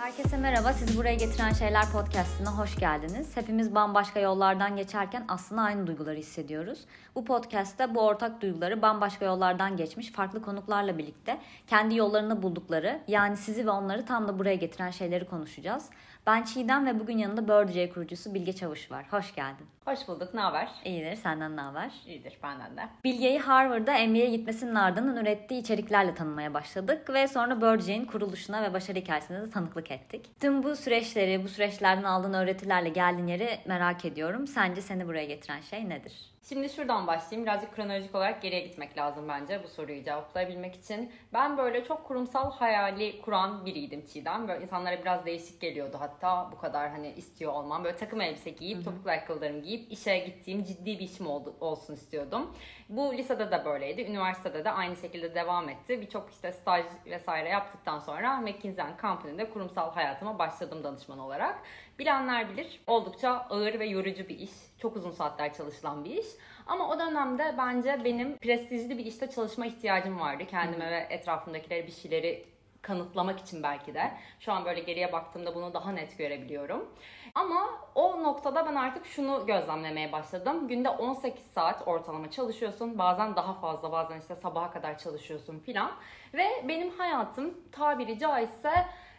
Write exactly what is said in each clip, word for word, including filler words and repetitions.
Herkese merhaba, sizi buraya getiren şeyler podcast'ına hoş geldiniz. Hepimiz bambaşka yollardan geçerken aslında aynı duyguları hissediyoruz. Bu podcast'te bu ortak duyguları bambaşka yollardan geçmiş farklı konuklarla birlikte kendi yollarını buldukları, yani sizi ve onları tam da buraya getiren şeyleri konuşacağız. Ben Çiğdem ve bugün yanında BirdJ kurucusu Bilge Çavuş var. Hoş geldin. Hoş bulduk, ne haber? İyidir, senden ne haber? İyidir, benden de. Bilge'yi Harvard'a M B'ye gitmesinin ardından ürettiği içeriklerle tanımaya başladık ve sonra BirdJ'in kuruluşuna ve başarı hikayesine de tanıklık ettik. Tüm bu süreçleri, bu süreçlerden aldığın öğretilerle geldiğin yeri merak ediyorum. Sence seni buraya getiren şey nedir? Şimdi şuradan başlayayım. Birazcık kronolojik olarak geriye gitmek lazım bence bu soruyu cevaplayabilmek için. Ben böyle çok kurumsal hayali kuran biriydim Çiğdem. Böyle insanlara biraz değişik geliyordu hatta bu kadar hani istiyor olmam. Böyle takım elbise giyip, topuklu ayakkabılarımı giyip işe gittiğim ciddi bir işim oldu, olsun istiyordum. Bu lisede de böyleydi. Üniversitede de aynı şekilde devam etti. Birçok işte staj vesaire yaptıktan sonra McKinsey and Company'de kurumsal hayatıma başladım danışman olarak. Bilenler bilir. Oldukça ağır ve yorucu bir iş. Çok uzun saatler çalışılan bir iş. Ama o dönemde bence benim prestijli bir işte çalışma ihtiyacım vardı. Kendime Hı. ve etrafımdakilere bir şeyleri kanıtlamak için belki de. Şu an böyle geriye baktığımda bunu daha net görebiliyorum. Ama o noktada ben artık şunu gözlemlemeye başladım. Günde on sekiz saat ortalama çalışıyorsun. Bazen daha fazla, bazen işte sabaha kadar çalışıyorsun filan. Ve benim hayatım tabiri caizse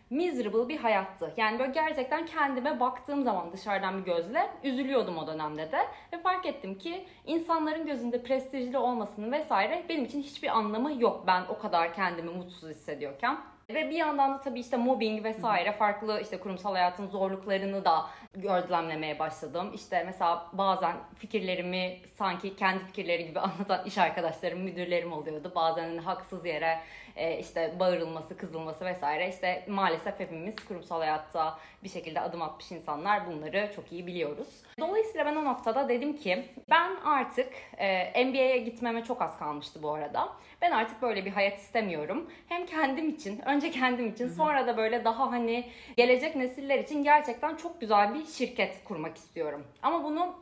miserable bir hayattı. Yani böyle gerçekten kendime baktığım zaman dışarıdan bir gözle üzülüyordum o dönemde de. Ve fark ettim ki insanların gözünde prestijli olmasının vesaire benim için hiçbir anlamı yok. Ben o kadar kendimi mutsuz hissediyorken. Ve bir yandan da tabii işte mobbing vesaire farklı işte kurumsal hayatın zorluklarını da gözlemlemeye başladım. İşte mesela bazen fikirlerimi sanki kendi fikirleri gibi anlatan iş arkadaşlarım, müdürlerim oluyordu. Bazen haksız yere işte bağırılması, kızılması vesaire. İşte maalesef hepimiz kurumsal hayatta bir şekilde adım atmış insanlar, bunları çok iyi biliyoruz. Dolayısıyla ben o noktada dedim ki ben artık M B A'ye gitmeme çok az kalmıştı bu arada. Ben artık böyle bir hayat istemiyorum. Hem kendim için, önce kendim için, sonra da böyle daha hani gelecek nesiller için gerçekten çok güzel bir şirket kurmak istiyorum. Ama bunu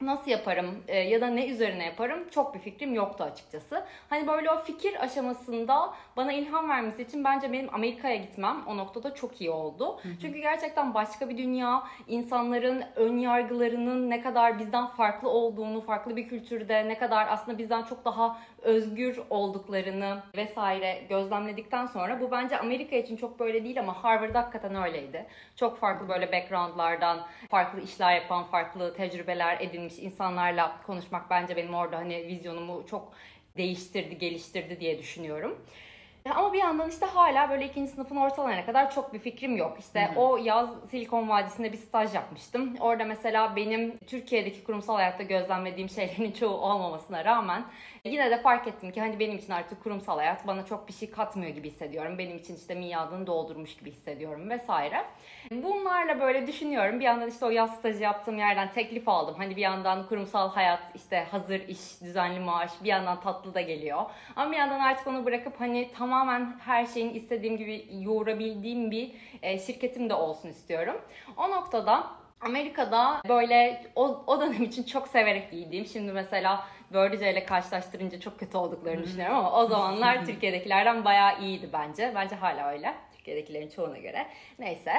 nasıl yaparım ya da ne üzerine yaparım çok bir fikrim yoktu açıkçası. Hani böyle o fikir aşamasında bana ilham vermesi için bence benim Amerika'ya gitmem o noktada çok iyi oldu. Hı hı. Çünkü gerçekten başka bir dünya, insanların ön yargılarının ne kadar bizden farklı olduğunu, farklı bir kültürde ne kadar aslında bizden çok daha özgür olduklarını vesaire gözlemledikten sonra, bu bence Amerika için çok böyle değil ama Harvard'da hakikaten öyleydi. Çok farklı böyle backgroundlardan, farklı işler yapan, farklı tecrübeler edin insanlarla konuşmak bence benim orada hani vizyonumu çok değiştirdi, geliştirdi diye düşünüyorum. Ama bir yandan işte hala böyle ikinci sınıfın ortalarına kadar çok bir fikrim yok. İşte Hı-hı. o yaz Silikon Vadisi'nde bir staj yapmıştım. Orada mesela benim Türkiye'deki kurumsal hayatta gözlemlediğim şeylerin çoğu olmamasına rağmen yine de fark ettim ki hani benim için artık kurumsal hayat bana çok bir şey katmıyor gibi hissediyorum. Benim için işte miadını doldurmuş gibi hissediyorum vesaire. Bunlarla böyle düşünüyorum. Bir yandan işte o yaz stajı yaptığım yerden teklif aldım. Hani bir yandan kurumsal hayat, işte hazır iş, düzenli maaş, bir yandan tatlı da geliyor. Ama bir yandan artık onu bırakıp hani tamam, tamamen her şeyin istediğim gibi yoğurabildiğim bir şirketim de olsun istiyorum. O noktada Amerika'da böyle o, o dönem için çok severek giydiğim, şimdi mesela BirdJ ile karşılaştırınca çok kötü olduklarını düşünüyorum ama o zamanlar Türkiye'dekilerden bayağı iyiydi bence. Bence hala öyle. Türkiye'dekilerin çoğuna göre. Neyse.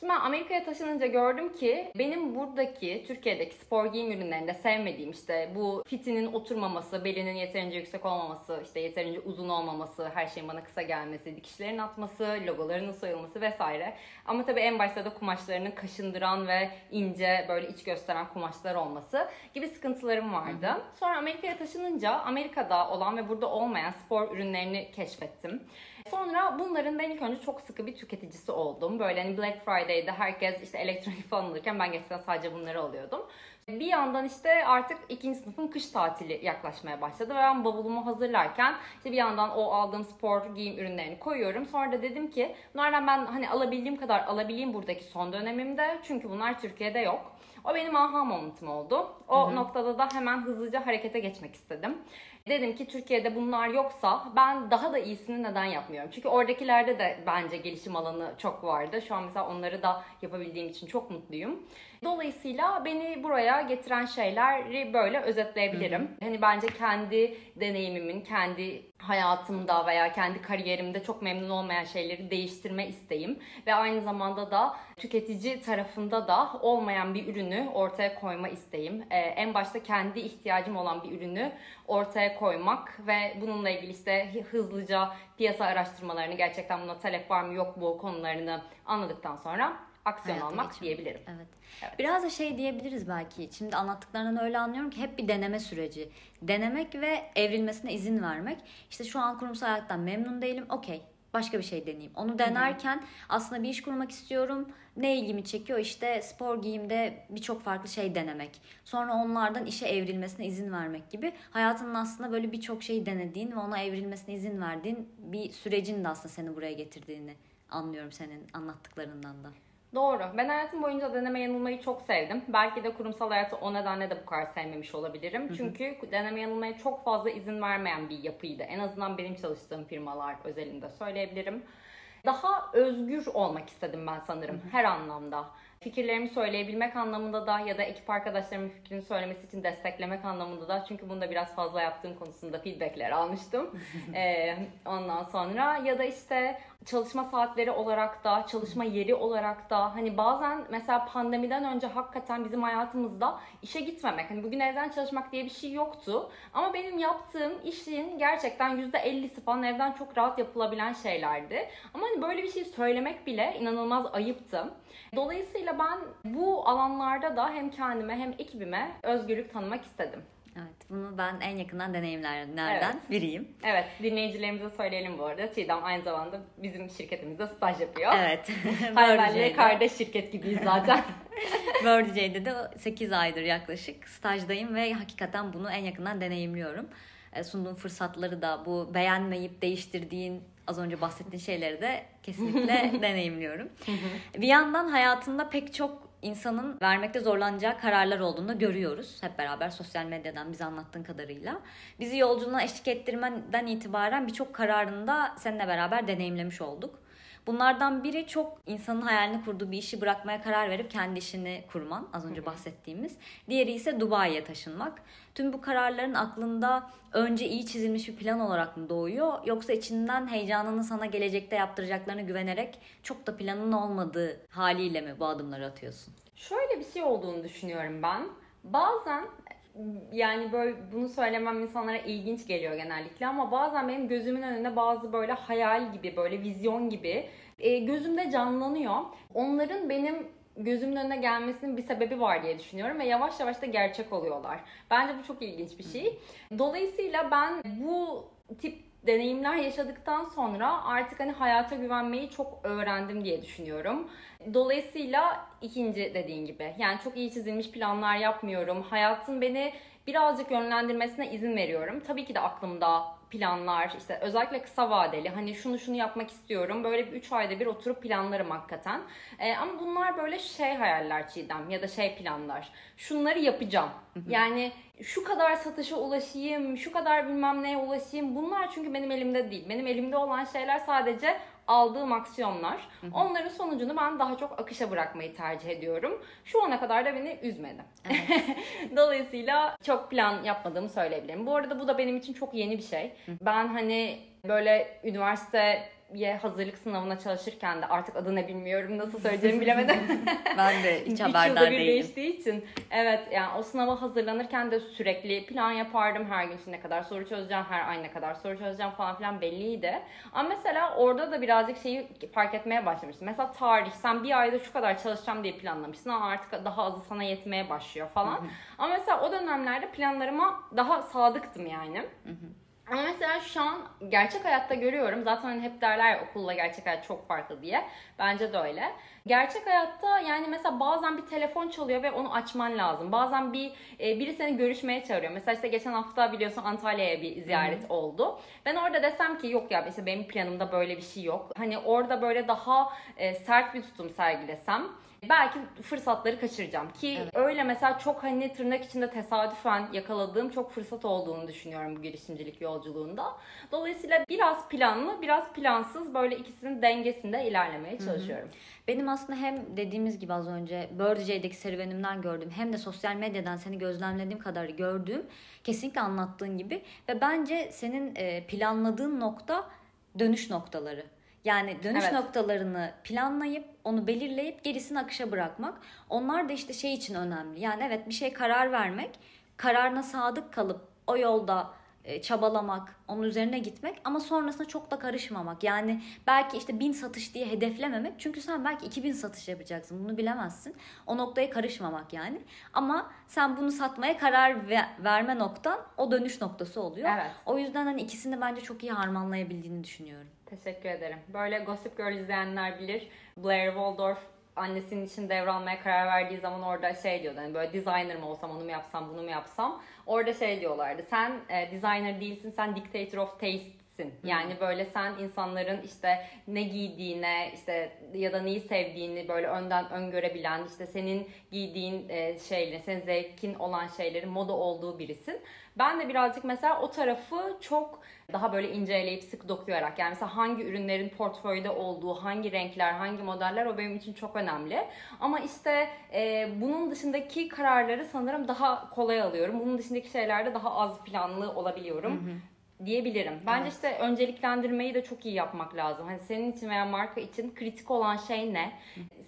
Şimdi ben Amerika'ya taşınınca gördüm ki benim buradaki, Türkiye'deki spor giyim ürünlerinde sevmediğim işte bu fitinin oturmaması, belinin yeterince yüksek olmaması, işte yeterince uzun olmaması, her şeyin bana kısa gelmesi, dikişlerin atması, logolarının soyulması vesaire. Ama tabii en başta da kumaşlarının kaşındıran ve ince böyle iç gösteren kumaşlar olması gibi sıkıntılarım vardı. Hı hı. Sonra Amerika'ya taşınınca Amerika'da olan ve burada olmayan spor ürünlerini keşfettim. Sonra bunların ben ilk önce çok sıkı bir tüketicisi oldum. Böyle hani Black Friday'de herkes işte elektronik falan alırken ben gerçekten sadece bunları alıyordum. Bir yandan işte artık ikinci sınıfın kış tatili yaklaşmaya başladı ve ben bavulumu hazırlarken işte bir yandan o aldığım spor giyim ürünlerini koyuyorum. Sonra da dedim ki bunlardan ben hani alabildiğim kadar alabileyim buradaki son dönemimde, çünkü bunlar Türkiye'de yok. O benim aha momentum oldu. O hı hı. noktada da hemen hızlıca harekete geçmek istedim. Dedim ki Türkiye'de bunlar yoksa ben daha da iyisini neden yapmıyorum? Çünkü oradakilerde de bence gelişim alanı çok vardı. Şu an mesela onları da yapabildiğim için çok mutluyum. Dolayısıyla beni buraya getiren şeyleri böyle özetleyebilirim. Hı hı. Hani bence kendi deneyimimin, kendi hayatımda veya kendi kariyerimde çok memnun olmayan şeyleri değiştirme isteğim ve aynı zamanda da tüketici tarafında da olmayan bir ürünü ortaya koyma isteğim. Ee, en başta kendi ihtiyacım olan bir ürünü ortaya koymak ve bununla ilgili işte hızlıca piyasa araştırmalarını, gerçekten buna talep var mı yok mu konularını anladıktan sonra aksiyon Hayatım almak için. diyebilirim. Evet. Evet. Biraz da şey diyebiliriz belki. Şimdi anlattıklarından öyle anlıyorum ki hep bir deneme süreci. Denemek ve evrilmesine izin vermek. İşte şu an kurumsal hayattan memnun değilim. Okey. Başka bir şey deneyeyim. Onu denerken Hı-hı. aslında bir iş kurmak istiyorum. Ne ilgimi çekiyor? İşte spor giyimde birçok farklı şey denemek. Sonra onlardan işe evrilmesine izin vermek gibi. Hayatının aslında böyle birçok şeyi denediğin ve ona evrilmesine izin verdiğin bir sürecin de aslında seni buraya getirdiğini anlıyorum senin anlattıklarından da. Doğru. Ben hayatım boyunca deneme yanılmayı çok sevdim. Belki de kurumsal hayatı o nedenle de bu kadar sevmemiş olabilirim. Hı hı. Çünkü deneme yanılmaya çok fazla izin vermeyen bir yapıydı. En azından benim çalıştığım firmalar özelinde söyleyebilirim. Daha özgür olmak istedim ben sanırım, hı hı. her anlamda. Fikirlerimi söyleyebilmek anlamında da ya da ekip arkadaşlarımın fikrini söylemesi için desteklemek anlamında da. Çünkü bunu da biraz fazla yaptığım konusunda feedbackler almıştım. ee, ondan sonra ya da işte çalışma saatleri olarak da, çalışma yeri olarak da. Hani bazen mesela pandemiden önce hakikaten bizim hayatımızda işe gitmemek. Hani bugün evden çalışmak diye bir şey yoktu. Ama benim yaptığım işin gerçekten yüzde ellisi falan evden çok rahat yapılabilen şeylerdi. Ama hani böyle bir şey söylemek bile inanılmaz ayıptı. Dolayısıyla ben bu alanlarda da hem kendime hem ekibime özgürlük tanımak istedim. Evet, bunu ben en yakından deneyimlerden evet. biriyim. Evet, dinleyicilerimize söyleyelim bu arada. Çiğdem aynı zamanda bizim şirketimizde staj yapıyor. Evet. Hayvanlarla kardeş şirket gibiyiz zaten. BirdJ'de de sekiz aydır yaklaşık stajdayım ve hakikaten bunu en yakından deneyimliyorum. Sunduğum fırsatları da, bu beğenmeyip değiştirdiğin, az önce bahsettiğin şeyleri de kesinlikle deneyimliyorum. Bir yandan hayatında pek çok insanın vermekte zorlanacağı kararlar olduğunu da görüyoruz. Hep beraber sosyal medyadan bize anlattığın kadarıyla. Bizi yolculuğuna eşlik ettirmeden itibaren birçok kararını da seninle beraber deneyimlemiş olduk. Bunlardan biri çok insanın hayalini kurduğu bir işi bırakmaya karar verip kendi işini kurman, az önce bahsettiğimiz. Diğeri ise Dubai'ye taşınmak. Tüm bu kararların aklında önce iyi çizilmiş bir plan olarak mı doğuyor, yoksa içinden heyecanını sana gelecekte yaptıracaklarına güvenerek çok da planın olmadığı haliyle mi bu adımları atıyorsun? Şöyle bir şey olduğunu düşünüyorum ben. Bazen yani böyle bunu söylemem insanlara ilginç geliyor genellikle ama bazen benim gözümün önünde bazı böyle hayal gibi, böyle vizyon gibi e, gözümde canlanıyor. Onların benim gözümün önüne gelmesinin bir sebebi var diye düşünüyorum ve yavaş yavaş da gerçek oluyorlar. Bence bu çok ilginç bir şey. Dolayısıyla ben bu tip deneyimler yaşadıktan sonra artık hani hayata güvenmeyi çok öğrendim diye düşünüyorum. Dolayısıyla ikinci dediğin gibi, yani çok iyi çizilmiş planlar yapmıyorum. Hayatın beni birazcık yönlendirmesine izin veriyorum. Tabii ki de aklımda planlar, işte özellikle kısa vadeli, hani şunu şunu yapmak istiyorum. Böyle bir üç ayda bir oturup planlarım hakikaten. Ee, ama bunlar böyle şey hayaller Çiğdem, ya da şey planlar. Şunları yapacağım. Yani şu kadar satışa ulaşayım, şu kadar bilmem neye ulaşayım. Bunlar çünkü benim elimde değil. Benim elimde olan şeyler sadece aldığım aksiyonlar. Hı hı. Onların sonucunu ben daha çok akışa bırakmayı tercih ediyorum. Şu ana kadar da beni üzmedi. Evet. Dolayısıyla çok plan yapmadığımı söyleyebilirim. Bu arada bu da benim için çok yeni bir şey. Hı. Ben hani böyle üniversiteye hazırlık sınavına çalışırken de artık adını bilmiyorum, nasıl söyleyeceğimi bilemedim. Ben de hiç haberdar değilim. üç yılda bir değiştiği için. Evet, yani o sınava hazırlanırken de sürekli plan yapardım. Her gün şimdi ne kadar soru çözeceğim, her ay ne kadar soru çözeceğim falan filan belliydi. Ama mesela orada da birazcık şeyi fark etmeye başlamıştım. Mesela tarih, sen bir ayda şu kadar çalışacağım diye planlamışsın ama artık daha azı sana yetmeye başlıyor falan. Hı hı. Ama mesela o dönemlerde planlarıma daha sadıktım yani. Hı hı. Ama mesela şu an gerçek hayatta görüyorum. Zaten hani hep derler ya, okulla gerçek hayat çok farklı diye. Bence de öyle. Gerçek hayatta yani mesela bazen bir telefon çalıyor ve onu açman lazım. Bazen bir biri seni görüşmeye çağırıyor. Mesela işte geçen hafta biliyorsun Antalya'ya bir ziyaret Hı-hı. oldu. Ben orada desem ki yok ya işte benim planımda böyle bir şey yok. Hani orada böyle daha sert bir tutum sergilesem. belki fırsatları kaçıracağım ki evet. Öyle mesela çok hani tırnak içinde tesadüfen yakaladığım çok fırsat olduğunu düşünüyorum bu girişimcilik yolculuğunda. Dolayısıyla biraz planlı, biraz plansız böyle ikisinin dengesinde ilerlemeye çalışıyorum. Hı hı. Benim aslında hem dediğimiz gibi az önce BirdJ'deki serüvenimden gördüğüm hem de sosyal medyadan seni gözlemlediğim kadar gördüğüm kesinlikle anlattığın gibi ve bence senin planladığın nokta dönüş noktaları. Yani dönüş evet. noktalarını planlayıp, onu belirleyip gerisini akışa bırakmak. Onlar da işte şey için önemli. Yani evet bir şey karar vermek, kararına sadık kalıp o yolda çabalamak, onun üzerine gitmek ama sonrasında çok da karışmamak. Yani belki işte bin satış diye hedeflememek. Çünkü sen belki iki bin satış yapacaksın. Bunu bilemezsin. O noktaya karışmamak yani. Ama sen bunu satmaya karar ve verme noktan o dönüş noktası oluyor. Evet. O yüzden hani ikisini bence çok iyi harmanlayabildiğini düşünüyorum. Teşekkür ederim. Böyle Gossip Girl izleyenler bilir. Blair Waldorf annesinin için devralmaya karar verdiği zaman orada şey diyordu. Hani böyle designer mı olsam, onu mu yapsam, bunu mu yapsam? Orada şey diyorlardı. Sen e, designer değilsin, sen dictator of taste'sin. Yani böyle sen insanların işte ne giydiğine, işte ya da neyi sevdiğini böyle önden öngörebilen, işte senin giydiğin e, şeyle, senin zevkin olan şeylerin moda olduğu birisin. Ben de birazcık mesela o tarafı çok daha böyle inceleyip sık dokuyarak yani mesela hangi ürünlerin portföyde olduğu, hangi renkler, hangi modeller o benim için çok önemli. Ama işte e, bunun dışındaki kararları sanırım daha kolay alıyorum. Bunun dışındaki şeylerde daha az planlı olabiliyorum. Hı hı. diyebilirim. Bence evet. işte önceliklendirmeyi de çok iyi yapmak lazım. Hani senin için veya marka için kritik olan şey ne?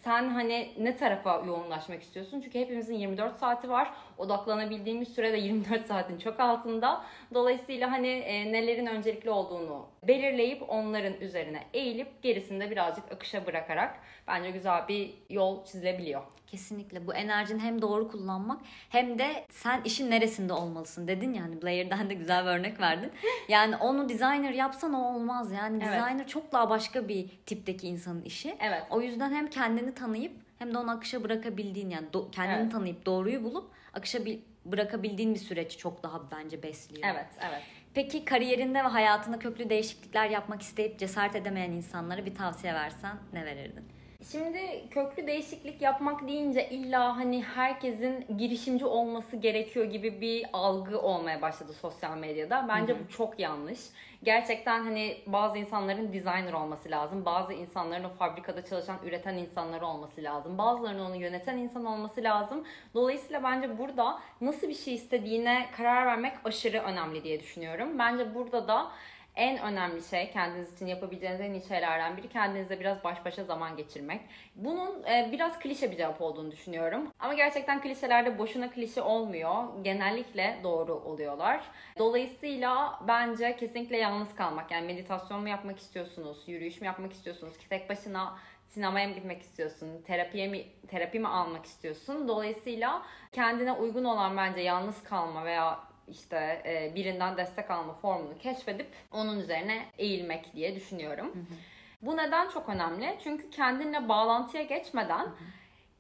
Sen hani ne tarafa yoğunlaşmak istiyorsun? Çünkü hepimizin yirmi dört saati var. Odaklanabildiğimiz sürede yirmi dört saatin çok altında. Dolayısıyla hani e, nelerin öncelikli olduğunu belirleyip onların üzerine eğilip gerisini de birazcık akışa bırakarak bence güzel bir yol çizilebiliyor. Kesinlikle. Bu enerjini hem doğru kullanmak hem de sen işin neresinde olmalısın dedin yani. Blair'den de güzel bir örnek verdin. Yani onu designer yapsan o olmaz. Yani evet. designer çok daha başka bir tipteki insanın işi. Evet. O yüzden hem kendini tanıyıp hem de onu akışa bırakabildiğin yani do- kendini evet. tanıyıp doğruyu bulup akışa bir bırakabildiğin bir süreç çok daha bence besliyor. Evet, evet. Peki kariyerinde ve hayatında köklü değişiklikler yapmak isteyip cesaret edemeyen insanlara bir tavsiye versen ne verirdin? Şimdi köklü değişiklik yapmak deyince illa hani herkesin girişimci olması gerekiyor gibi bir algı olmaya başladı sosyal medyada. Bence Hı-hı. bu çok yanlış. Gerçekten hani bazı insanların designer olması lazım. Bazı insanların o fabrikada çalışan, üreten insanlar olması lazım. Bazılarının onu yöneten insan olması lazım. Dolayısıyla bence burada nasıl bir şey istediğine karar vermek aşırı önemli diye düşünüyorum. Bence burada da en önemli şey, kendiniz için yapabileceğiniz en iyi şeylerden biri kendinizle biraz baş başa zaman geçirmek. Bunun e, biraz klişe bir cevap olduğunu düşünüyorum. Ama gerçekten klişelerde boşuna klişe olmuyor. Genellikle doğru oluyorlar. Dolayısıyla bence kesinlikle yalnız kalmak. Yani meditasyon mu yapmak istiyorsunuz, yürüyüş mü yapmak istiyorsunuz, ki tek başına sinemaya mı gitmek istiyorsun, terapiye mi, terapi mi almak istiyorsun? Dolayısıyla kendine uygun olan bence yalnız kalma veya işte e, birinden destek alma formunu keşfedip onun üzerine eğilmek diye düşünüyorum. Hı hı. Bu neden çok önemli? Çünkü kendinle bağlantıya geçmeden hı hı.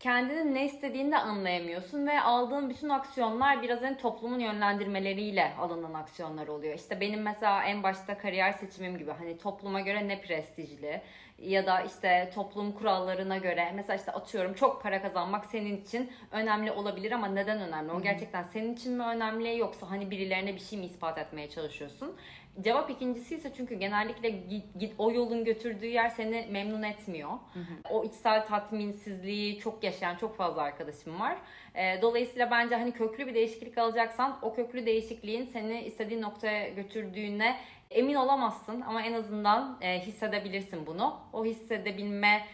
kendini ne istediğini de anlayamıyorsun ve aldığın bütün aksiyonlar biraz hani toplumun yönlendirmeleriyle alınan aksiyonlar oluyor. İşte benim mesela en başta kariyer seçimim gibi hani topluma göre ne prestijli ya da işte toplum kurallarına göre mesela işte atıyorum çok para kazanmak senin için önemli olabilir ama neden önemli? O gerçekten senin için mi önemli yoksa hani birilerine bir şey mi ispat etmeye çalışıyorsun? Cevap ikincisi ise çünkü genellikle git, git, o yolun götürdüğü yer seni memnun etmiyor. Hı hı. O içsel tatminsizliği çok yaşayan çok fazla arkadaşım var. E, dolayısıyla bence hani köklü bir değişiklik alacaksan o köklü değişikliğin seni istediğin noktaya götürdüğüne emin olamazsın ama en azından e, hissedebilirsin bunu. O hissedebilme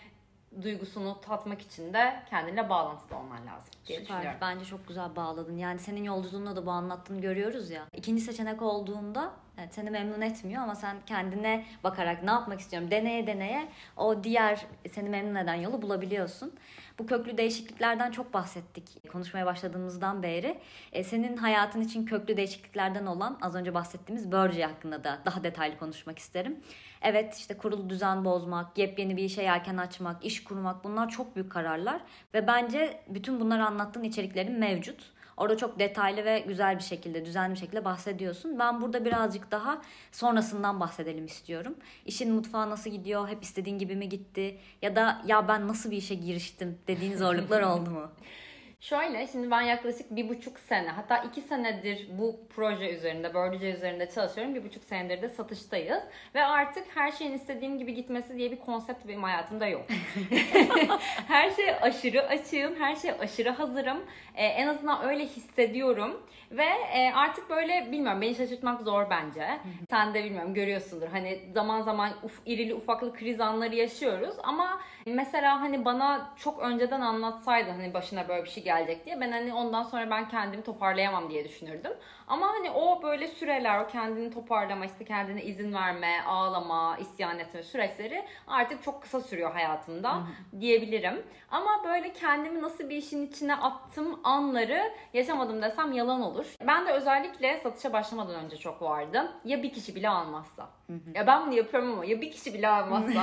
duygusunu tatmak için de kendine bağlantılı olman lazım diye düşünüyorum. Süper. Bence çok güzel bağladın. Yani senin yolculuğunda da bu anlattığını görüyoruz ya. İkinci seçenek olduğunda yani seni memnun etmiyor ama sen kendine bakarak ne yapmak istiyorum deneye deneye o diğer seni memnun eden yolu bulabiliyorsun. Bu köklü değişikliklerden çok bahsettik konuşmaya başladığımızdan beri. E, senin hayatın için köklü değişikliklerden olan az önce bahsettiğimiz BirdJ hakkında da daha detaylı konuşmak isterim. Evet işte kurulu düzen bozmak, yepyeni bir işe yelken açmak, iş kurmak bunlar çok büyük kararlar ve bence bütün bunları anlattığın içeriklerin mevcut. Orada çok detaylı ve güzel bir şekilde, düzenli bir şekilde bahsediyorsun. Ben burada birazcık daha sonrasından bahsedelim istiyorum. İşin mutfağı nasıl gidiyor? Hep istediğin gibi mi gitti? Ya da ya ben nasıl bir işe giriştim dediğin zorluklar oldu mu? Şöyle, şimdi ben yaklaşık bir buçuk sene, hatta iki senedir bu proje üzerinde, BirdJ üzerinde çalışıyorum. Bir buçuk senedir de satıştayız. Ve artık her şeyin istediğim gibi gitmesi diye bir konsept benim hayatımda yok. Her şey aşırı açığım, her şey aşırı hazırım. Ee, en azından öyle hissediyorum. Ve e, artık böyle, bilmiyorum, beni şaşırtmak zor bence. Sen de bilmiyorum, görüyorsundur. Hani zaman zaman uf, irili ufaklı kriz anları yaşıyoruz. Ama mesela hani bana çok önceden anlatsaydı hani başına böyle bir şey gelecek diye, ben hani ondan sonra ben kendimi toparlayamam diye düşünürdüm. Ama hani o böyle süreler, o kendini toparlama, işte kendine izin verme, ağlama, isyan etme süreçleri artık çok kısa sürüyor hayatımda hmm. diyebilirim. Ama böyle kendimi nasıl bir işin içine attım anları yaşamadım desem yalan olur. Ben de özellikle satışa başlamadan önce çok vardım. Ya bir kişi bile almazsa. Hmm. Ya ben bunu yapıyorum ama ya bir kişi bile almazsa.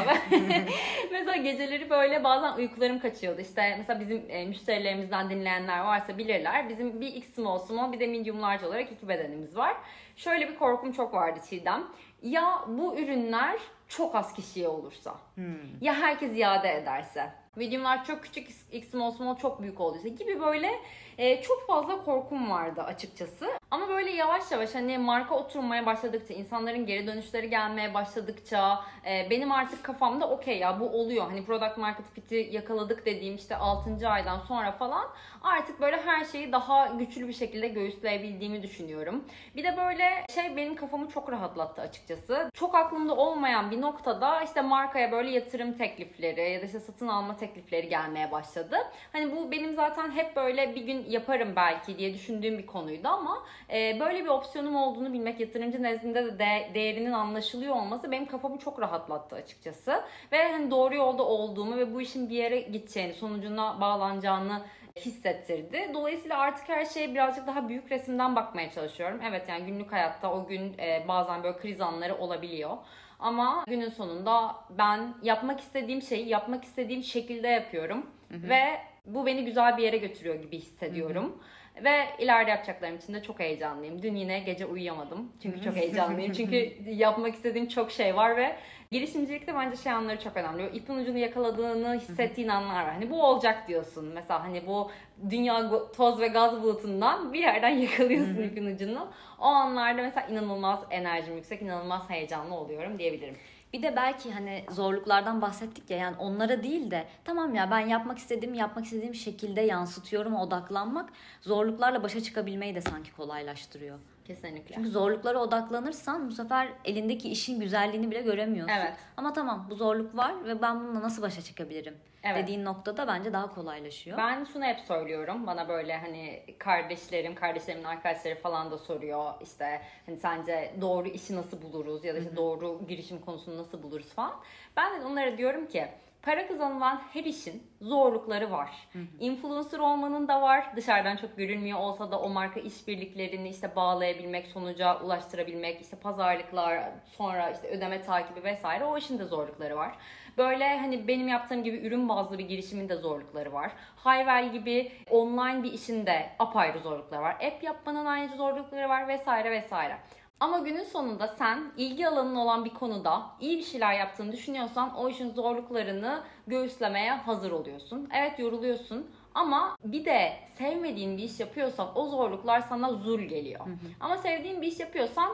Mesela geceleri böyle bazen uykularım kaçıyordu. İşte mesela bizim müşterilerimizden dinleyenler varsa bilirler. Bizim bir small small bir de mediumlarca olarak iki bedenimiz var. Şöyle bir korkum çok vardı Çiğdem. Ya bu ürünler çok az kişiye olursa? Hmm. Ya herkes iade ederse? Mediumlar çok küçük, small small çok büyük olduysa gibi böyle e, çok fazla korkum vardı açıkçası. Ama böyle yavaş yavaş hani marka oturmaya başladıkça, insanların geri dönüşleri gelmeye başladıkça e, benim artık kafamda okey ya bu oluyor. Hani product market fit'i yakaladık dediğim işte altıncı aydan sonra falan artık böyle her şeyi daha güçlü bir şekilde göğüsleyebildiğimi düşünüyorum. Bir de böyle şey benim kafamı çok rahatlattı açıkçası. Çok aklımda olmayan bir noktada işte markaya böyle yatırım teklifleri ya da işte satın alma teklifleri teklifleri gelmeye başladı. Hani bu benim zaten hep böyle bir gün yaparım belki diye düşündüğüm bir konuydu ama e, böyle bir opsiyonum olduğunu bilmek, yatırımcı nezdinde de, de değerinin anlaşılıyor olması benim kafamı çok rahatlattı açıkçası. Ve hani doğru yolda olduğumu ve bu işin bir yere gideceğini, sonucuna bağlanacağını hissettirdi. Dolayısıyla artık her şeye birazcık daha büyük resimden bakmaya çalışıyorum. Evet, yani günlük hayatta o gün e, bazen böyle kriz anları olabiliyor. Ama günün sonunda ben yapmak istediğim şeyi yapmak istediğim şekilde yapıyorum. Hı hı. Ve bu beni güzel bir yere götürüyor gibi hissediyorum. Hı hı. Ve ileride yapacaklarım için de çok heyecanlıyım. Dün yine gece uyuyamadım. Çünkü çok heyecanlıyım. Çünkü yapmak istediğim çok şey var ve girişimcilikte bence şey anları çok önemli. O ipin ucunu yakaladığını hissettiğin anlar var. Hani bu olacak diyorsun. Mesela hani bu dünya toz ve gaz bulutundan bir yerden yakalıyorsun ipin ucunu. O anlarda mesela inanılmaz enerjim yüksek, inanılmaz heyecanlı oluyorum diyebilirim. Bir de belki hani zorluklardan bahsettik ya, yani onlara değil de tamam ya ben yapmak istediğim yapmak istediğim şekilde yansıtıyorum, odaklanmak zorluklarla başa çıkabilmeyi de sanki kolaylaştırıyor. Kesinlikle. Çünkü zorluklara odaklanırsan bu sefer elindeki işin güzelliğini bile göremiyorsun. Evet. Ama tamam bu zorluk var ve ben bununla nasıl başa çıkabilirim evet. dediğin noktada bence daha kolaylaşıyor. Ben şunu hep söylüyorum. Bana böyle hani kardeşlerim, kardeşlerimin arkadaşları falan da soruyor. İşte hani sence doğru işi nasıl buluruz ya da işte doğru girişim konusunu nasıl buluruz falan. Ben de onlara diyorum ki para kazanılan her işin zorlukları var. Hı hı. Influencer olmanın da var. Dışarıdan çok görünmüyor olsa da o marka işbirliklerini işte bağlayabilmek, sonuca ulaştırabilmek, işte pazarlıklar, sonra işte ödeme takibi vesaire, o işin de zorlukları var. Böyle hani benim yaptığım gibi ürün bazlı bir girişimin de zorlukları var. Hiwell gibi online bir işin de apayrı zorlukları var. App yapmanın ayrıca zorlukları var vesaire vesaire. Ama günün sonunda sen ilgi alanın olan bir konuda iyi bir şeyler yaptığını düşünüyorsan o işin zorluklarını göğüslemeye hazır oluyorsun. Evet, yoruluyorsun ama bir de sevmediğin bir iş yapıyorsan o zorluklar sana zul geliyor. Hı hı. Ama sevdiğin bir iş yapıyorsan,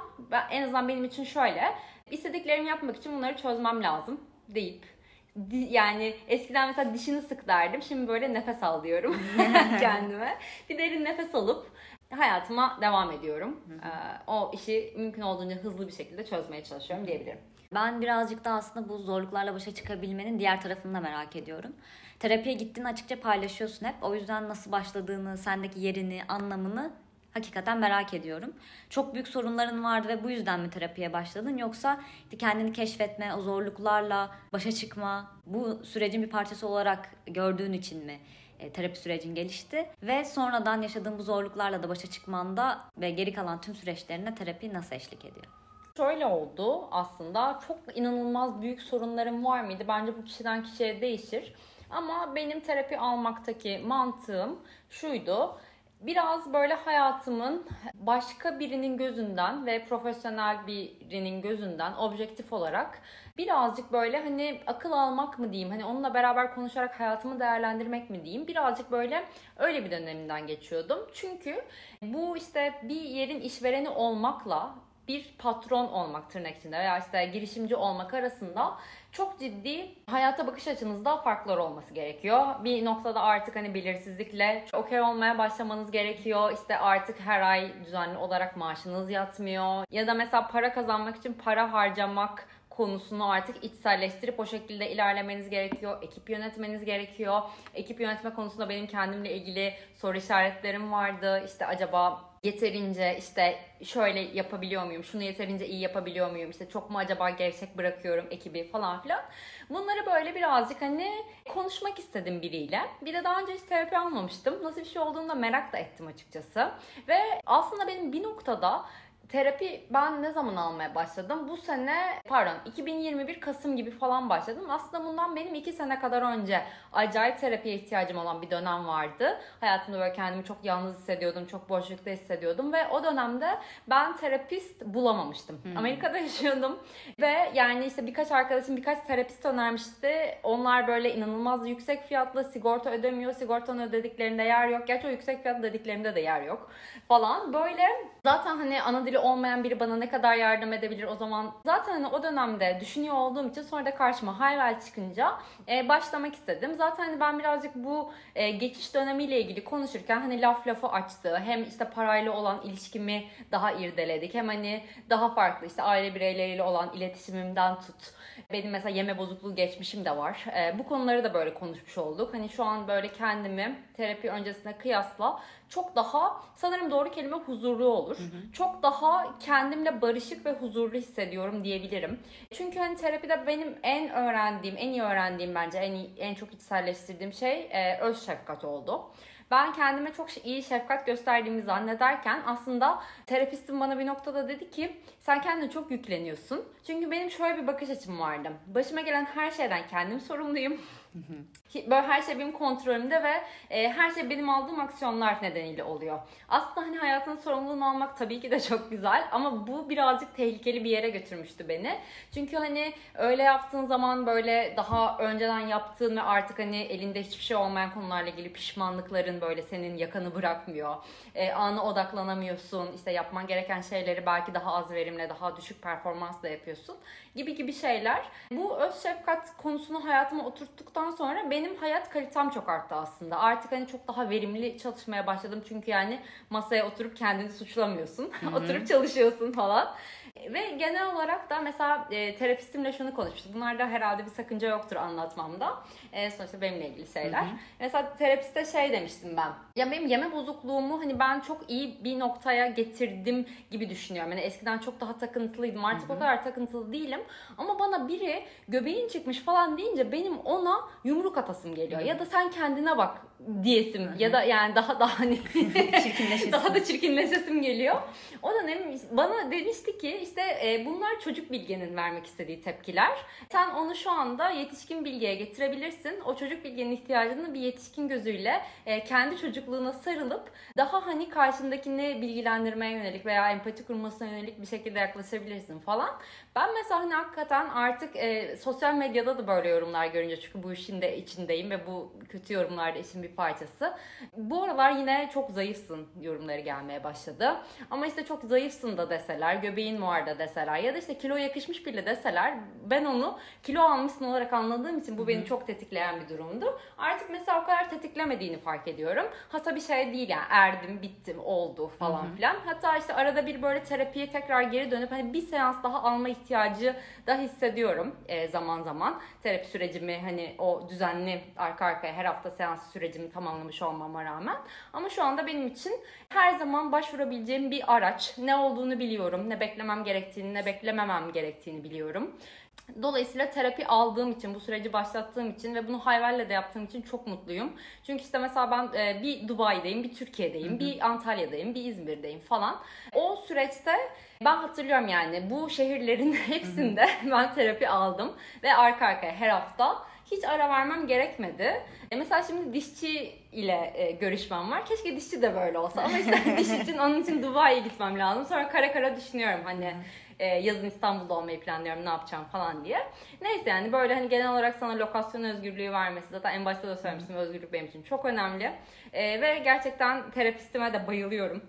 en azından benim için şöyle, istediklerimi yapmak için bunları çözmem lazım deyip, yani eskiden mesela dişini sık derdim, şimdi böyle nefes al diyorum kendime. Bir derin nefes alıp hayatıma devam ediyorum. Hı hı. Ee, o işi mümkün olduğunca hızlı bir şekilde çözmeye çalışıyorum diyebilirim. Ben birazcık da aslında bu zorluklarla başa çıkabilmenin diğer tarafını da merak ediyorum. Terapiye gittiğini açıkça paylaşıyorsun hep. O yüzden nasıl başladığını, sendeki yerini, anlamını hakikaten merak ediyorum. Çok büyük sorunların vardı ve bu yüzden mi terapiye başladın? Yoksa kendini keşfetme, o zorluklarla başa çıkma, bu sürecin bir parçası olarak gördüğün için mi terapi sürecin gelişti? Ve sonradan yaşadığın bu zorluklarla da başa çıkmanda ve geri kalan tüm süreçlerine terapi nasıl eşlik ediyor? Şöyle oldu aslında, çok inanılmaz büyük sorunlarım var mıydı? Bence bu kişiden kişiye değişir. Ama benim terapi almaktaki mantığım şuydu. Biraz böyle hayatımın başka birinin gözünden ve profesyonel birinin gözünden objektif olarak birazcık böyle hani akıl almak mı diyeyim, hani onunla beraber konuşarak hayatımı değerlendirmek mi diyeyim, birazcık böyle öyle bir dönemden geçiyordum. Çünkü bu işte bir yerin işvereni olmakla bir patron olmak tırnak içinde veya işte girişimci olmak arasında çok ciddi hayata bakış açınızda farklar olması gerekiyor. Bir noktada artık hani belirsizlikle okey olmaya başlamanız gerekiyor. İşte artık her ay düzenli olarak maaşınız yatmıyor. Ya da mesela para kazanmak için para harcamak konusunu artık içselleştirip o şekilde ilerlemeniz gerekiyor. Ekip yönetmeniz gerekiyor. Ekip yönetme konusunda benim kendimle ilgili soru işaretlerim vardı. İşte acaba yeterince işte şöyle yapabiliyor muyum, şunu yeterince iyi yapabiliyor muyum, işte çok mu acaba gevşek bırakıyorum ekibi falan filan. Bunları böyle birazcık hani konuşmak istedim biriyle. Bir de daha önce hiç terapi almamıştım. Nasıl bir şey olduğunu da merak da ettim açıkçası. Ve aslında benim bir noktada terapi ben ne zaman almaya başladım? Bu sene pardon iki bin yirmi bir Kasım gibi falan başladım. Aslında bundan benim iki sene kadar önce acayip terapiye ihtiyacım olan bir dönem vardı. Hayatımda böyle kendimi çok yalnız hissediyordum, çok boşlukta hissediyordum ve o dönemde ben terapist bulamamıştım. Hmm. Amerika'da yaşıyordum ve yani işte birkaç arkadaşım birkaç terapist önermişti. Onlar böyle inanılmaz yüksek fiyatlı, sigorta ödemiyor, sigortanın ödediklerinde yer yok. Gerçi o yüksek fiyatlı dediklerimde de yer yok falan. Böyle zaten hani ana dili olmayan biri bana ne kadar yardım edebilir o zaman? Zaten hani o dönemde düşünüyor olduğum için sonra da karşıma Hiwell çıkınca e, başlamak istedim. Zaten hani ben birazcık bu e, geçiş dönemiyle ilgili konuşurken hani laf lafı açtı. Hem işte parayla olan ilişkimi daha irdeledik. Hem hani daha farklı işte aile bireyleriyle olan iletişimimden tut. Benim mesela yeme bozukluğu geçmişim de var. E, bu konuları da böyle konuşmuş olduk. Hani şu an böyle kendimi terapi öncesine kıyasla çok daha sanırım doğru kelime huzurlu olur. Hı hı. Çok daha kendimle barışık ve huzurlu hissediyorum diyebilirim. Çünkü hani terapide benim en öğrendiğim, en iyi öğrendiğim bence en iyi, en çok içselleştirdiğim şey e, öz şefkat oldu. Ben kendime çok iyi şefkat gösterdiğimi zannederken aslında terapistim bana bir noktada dedi ki sen kendine çok yükleniyorsun. Çünkü benim şöyle bir bakış açım vardı. Başıma gelen her şeyden kendim sorumluyum. Böyle her şey benim kontrolümde ve e, her şey benim aldığım aksiyonlar nedeniyle oluyor. Aslında hani hayatın sorumluluğunu almak tabii ki de çok güzel ama bu birazcık tehlikeli bir yere götürmüştü beni. Çünkü hani öyle yaptığın zaman böyle daha önceden yaptığın ve artık hani elinde hiçbir şey olmayan konularla ilgili pişmanlıkların böyle senin yakanı bırakmıyor. E, ana odaklanamıyorsun. İşte yapman gereken şeyleri belki daha az verimle, daha düşük performansla yapıyorsun gibi gibi şeyler. Bu öz şefkat konusunu hayatıma oturttuktan sonra benim hayat kalitem çok arttı aslında. Artık hani çok daha verimli çalışmaya başladım. Çünkü yani masaya oturup kendini suçlamıyorsun. Oturup çalışıyorsun falan. Ve genel olarak da mesela e, terapistimle şunu konuşmuştuk. Bunlarda herhalde bir sakınca yoktur anlatmamda. E, sonuçta benimle ilgili şeyler. Hı hı. Mesela terapiste şey demiştim ben. Ya benim yeme bozukluğumu hani ben çok iyi bir noktaya getirdim gibi düşünüyorum. Yani eskiden çok daha takıntılıydım. Artık hı hı. o kadar takıntılı değilim. Ama bana biri göbeğin çıkmış falan deyince benim ona yumruk atasım geliyor. Hı. Ya da sen kendine bak diyesim. Hı. Ya da yani daha daha hani daha da çirkinleşesim geliyor. O da ne, bana demişti ki işte e, bunlar çocuk Bilge'nin vermek istediği tepkiler. Sen onu şu anda yetişkin Bilge'ye getirebilirsin. O çocuk Bilge'nin ihtiyacını bir yetişkin gözüyle e, kendi çocukluğuna sarılıp daha hani karşındakini bilgilendirmeye yönelik veya empati kurmasına yönelik bir şekilde yaklaşabilirsin falan. Ben mesela hani hakikaten artık e, sosyal medyada da böyle yorumlar görünce çünkü bu işin de içindeyim ve bu kötü yorumlar da işin bir parçası. Bu aralar yine çok zayıfsın yorumları gelmeye başladı. Ama işte çok zayıfsın da deseler, göbeğin var da deseler ya da işte kilo yakışmış bile deseler ben onu kilo almışsın olarak anladığım için bu beni çok tetikleyen bir durumdu. Artık mesela o kadar tetiklemediğini fark ediyorum. Ha tabii şey değil yani erdim, bittim, oldu falan Hı-hı. filan. Hatta işte arada bir böyle terapiye tekrar geri dönüp hani bir seans daha alma ihtiyacı da hissediyorum e, zaman zaman. Terapi sürecimi hani o düzenli arka arkaya her hafta seans sürecimi tamamlamış olmama rağmen. Ama şu anda benim için her zaman başvurabileceğim bir araç. Ne olduğunu biliyorum, ne beklemem gerektiğini, ne beklememem gerektiğini biliyorum. Dolayısıyla terapi aldığım için, bu süreci başlattığım için ve bunu Hiwell'le de yaptığım için çok mutluyum. Çünkü işte mesela ben e, bir Dubai'deyim, bir Türkiye'deyim, hı hı. bir Antalya'dayım, bir İzmir'deyim falan. O süreçte Ben hatırlıyorum yani bu şehirlerin hepsinde ben terapi aldım ve arka arkaya her hafta hiç ara vermem gerekmedi. E mesela şimdi dişçi ile e, görüşmem var. Keşke dişçi de böyle olsa ama işte diş için onun için Dubai'ye gitmem lazım. Sonra kara kara düşünüyorum hani e, yazın İstanbul'da olmayı planlıyorum ne yapacağım falan diye. Neyse yani böyle hani genel olarak sana lokasyon özgürlüğü vermesi zaten en başta da söylemiştim özgürlük benim için çok önemli. E, ve gerçekten terapistime de bayılıyorum.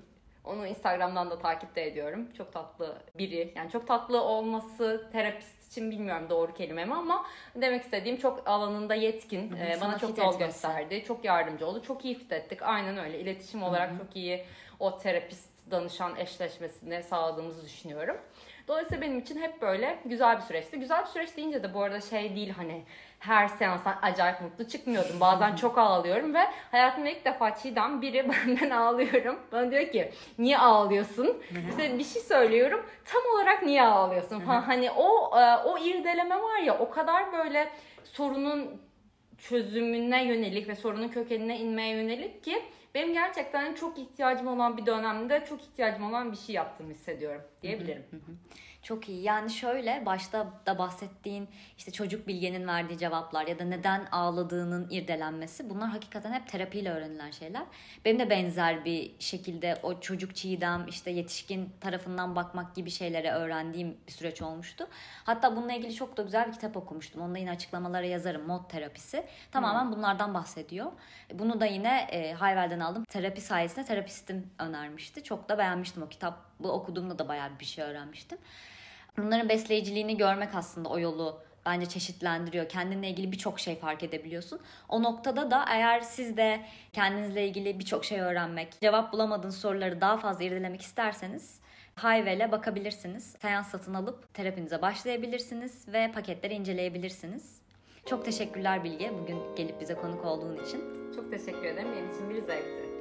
Onu Instagram'dan da takip de ediyorum. Çok tatlı biri. Yani çok tatlı olması terapist için bilmiyorum doğru kelime mi ama demek istediğim çok alanında yetkin. Hı-hı. Bana sana çok yol gösterdi. Çok yardımcı oldu. Çok iyi fit ettik. Aynen öyle. İletişim Hı-hı. olarak çok iyi o terapist danışan eşleşmesini sağladığımızı düşünüyorum. Dolayısıyla benim için hep böyle güzel bir süreçti. Güzel bir süreç deyince de bu arada şey değil hani her seanstan acayip mutlu çıkmıyordum. Bazen çok ağlıyorum ve hayatımda ilk defa Çiğdem biri benden ağlıyorum. Bana diyor ki niye ağlıyorsun? İşte bir şey söylüyorum tam olarak niye ağlıyorsun? Hani o o irdeleme var ya o kadar böyle sorunun çözümüne yönelik ve sorunun kökenine inmeye yönelik ki benim gerçekten çok ihtiyacım olan bir dönemde çok ihtiyacım olan bir şey yaptığımı hissediyorum diyebilirim. Hı hı hı. Çok iyi. Yani şöyle başta da bahsettiğin işte çocuk Bilge'nin verdiği cevaplar ya da neden ağladığının irdelenmesi bunlar hakikaten hep terapiyle öğrenilen şeyler. Benim de benzer bir şekilde o çocuk Çiğdem işte yetişkin tarafından bakmak gibi şeylere öğrendiğim bir süreç olmuştu. Hatta bununla ilgili çok da güzel bir kitap okumuştum. Onu da yine açıklamalara yazarım. Mod terapisi. Tamamen hı. bunlardan bahsediyor. Bunu da yine e, Hiwell'den aldım. Terapi sayesinde terapistim önermişti. Çok da beğenmiştim o kitabı. Okuduğumda da bayağı bir şey öğrenmiştim. Bunların besleyiciliğini görmek aslında o yolu bence çeşitlendiriyor. Kendinle ilgili birçok şey fark edebiliyorsun. O noktada da eğer siz de kendinizle ilgili birçok şey öğrenmek, cevap bulamadığınız soruları daha fazla irdelemek isterseniz Hiwell'e bakabilirsiniz. Seans satın alıp terapinize başlayabilirsiniz ve paketleri inceleyebilirsiniz. Çok teşekkürler Bilge bugün gelip bize konuk olduğun için. Çok teşekkür ederim. Benim için bir zevkti.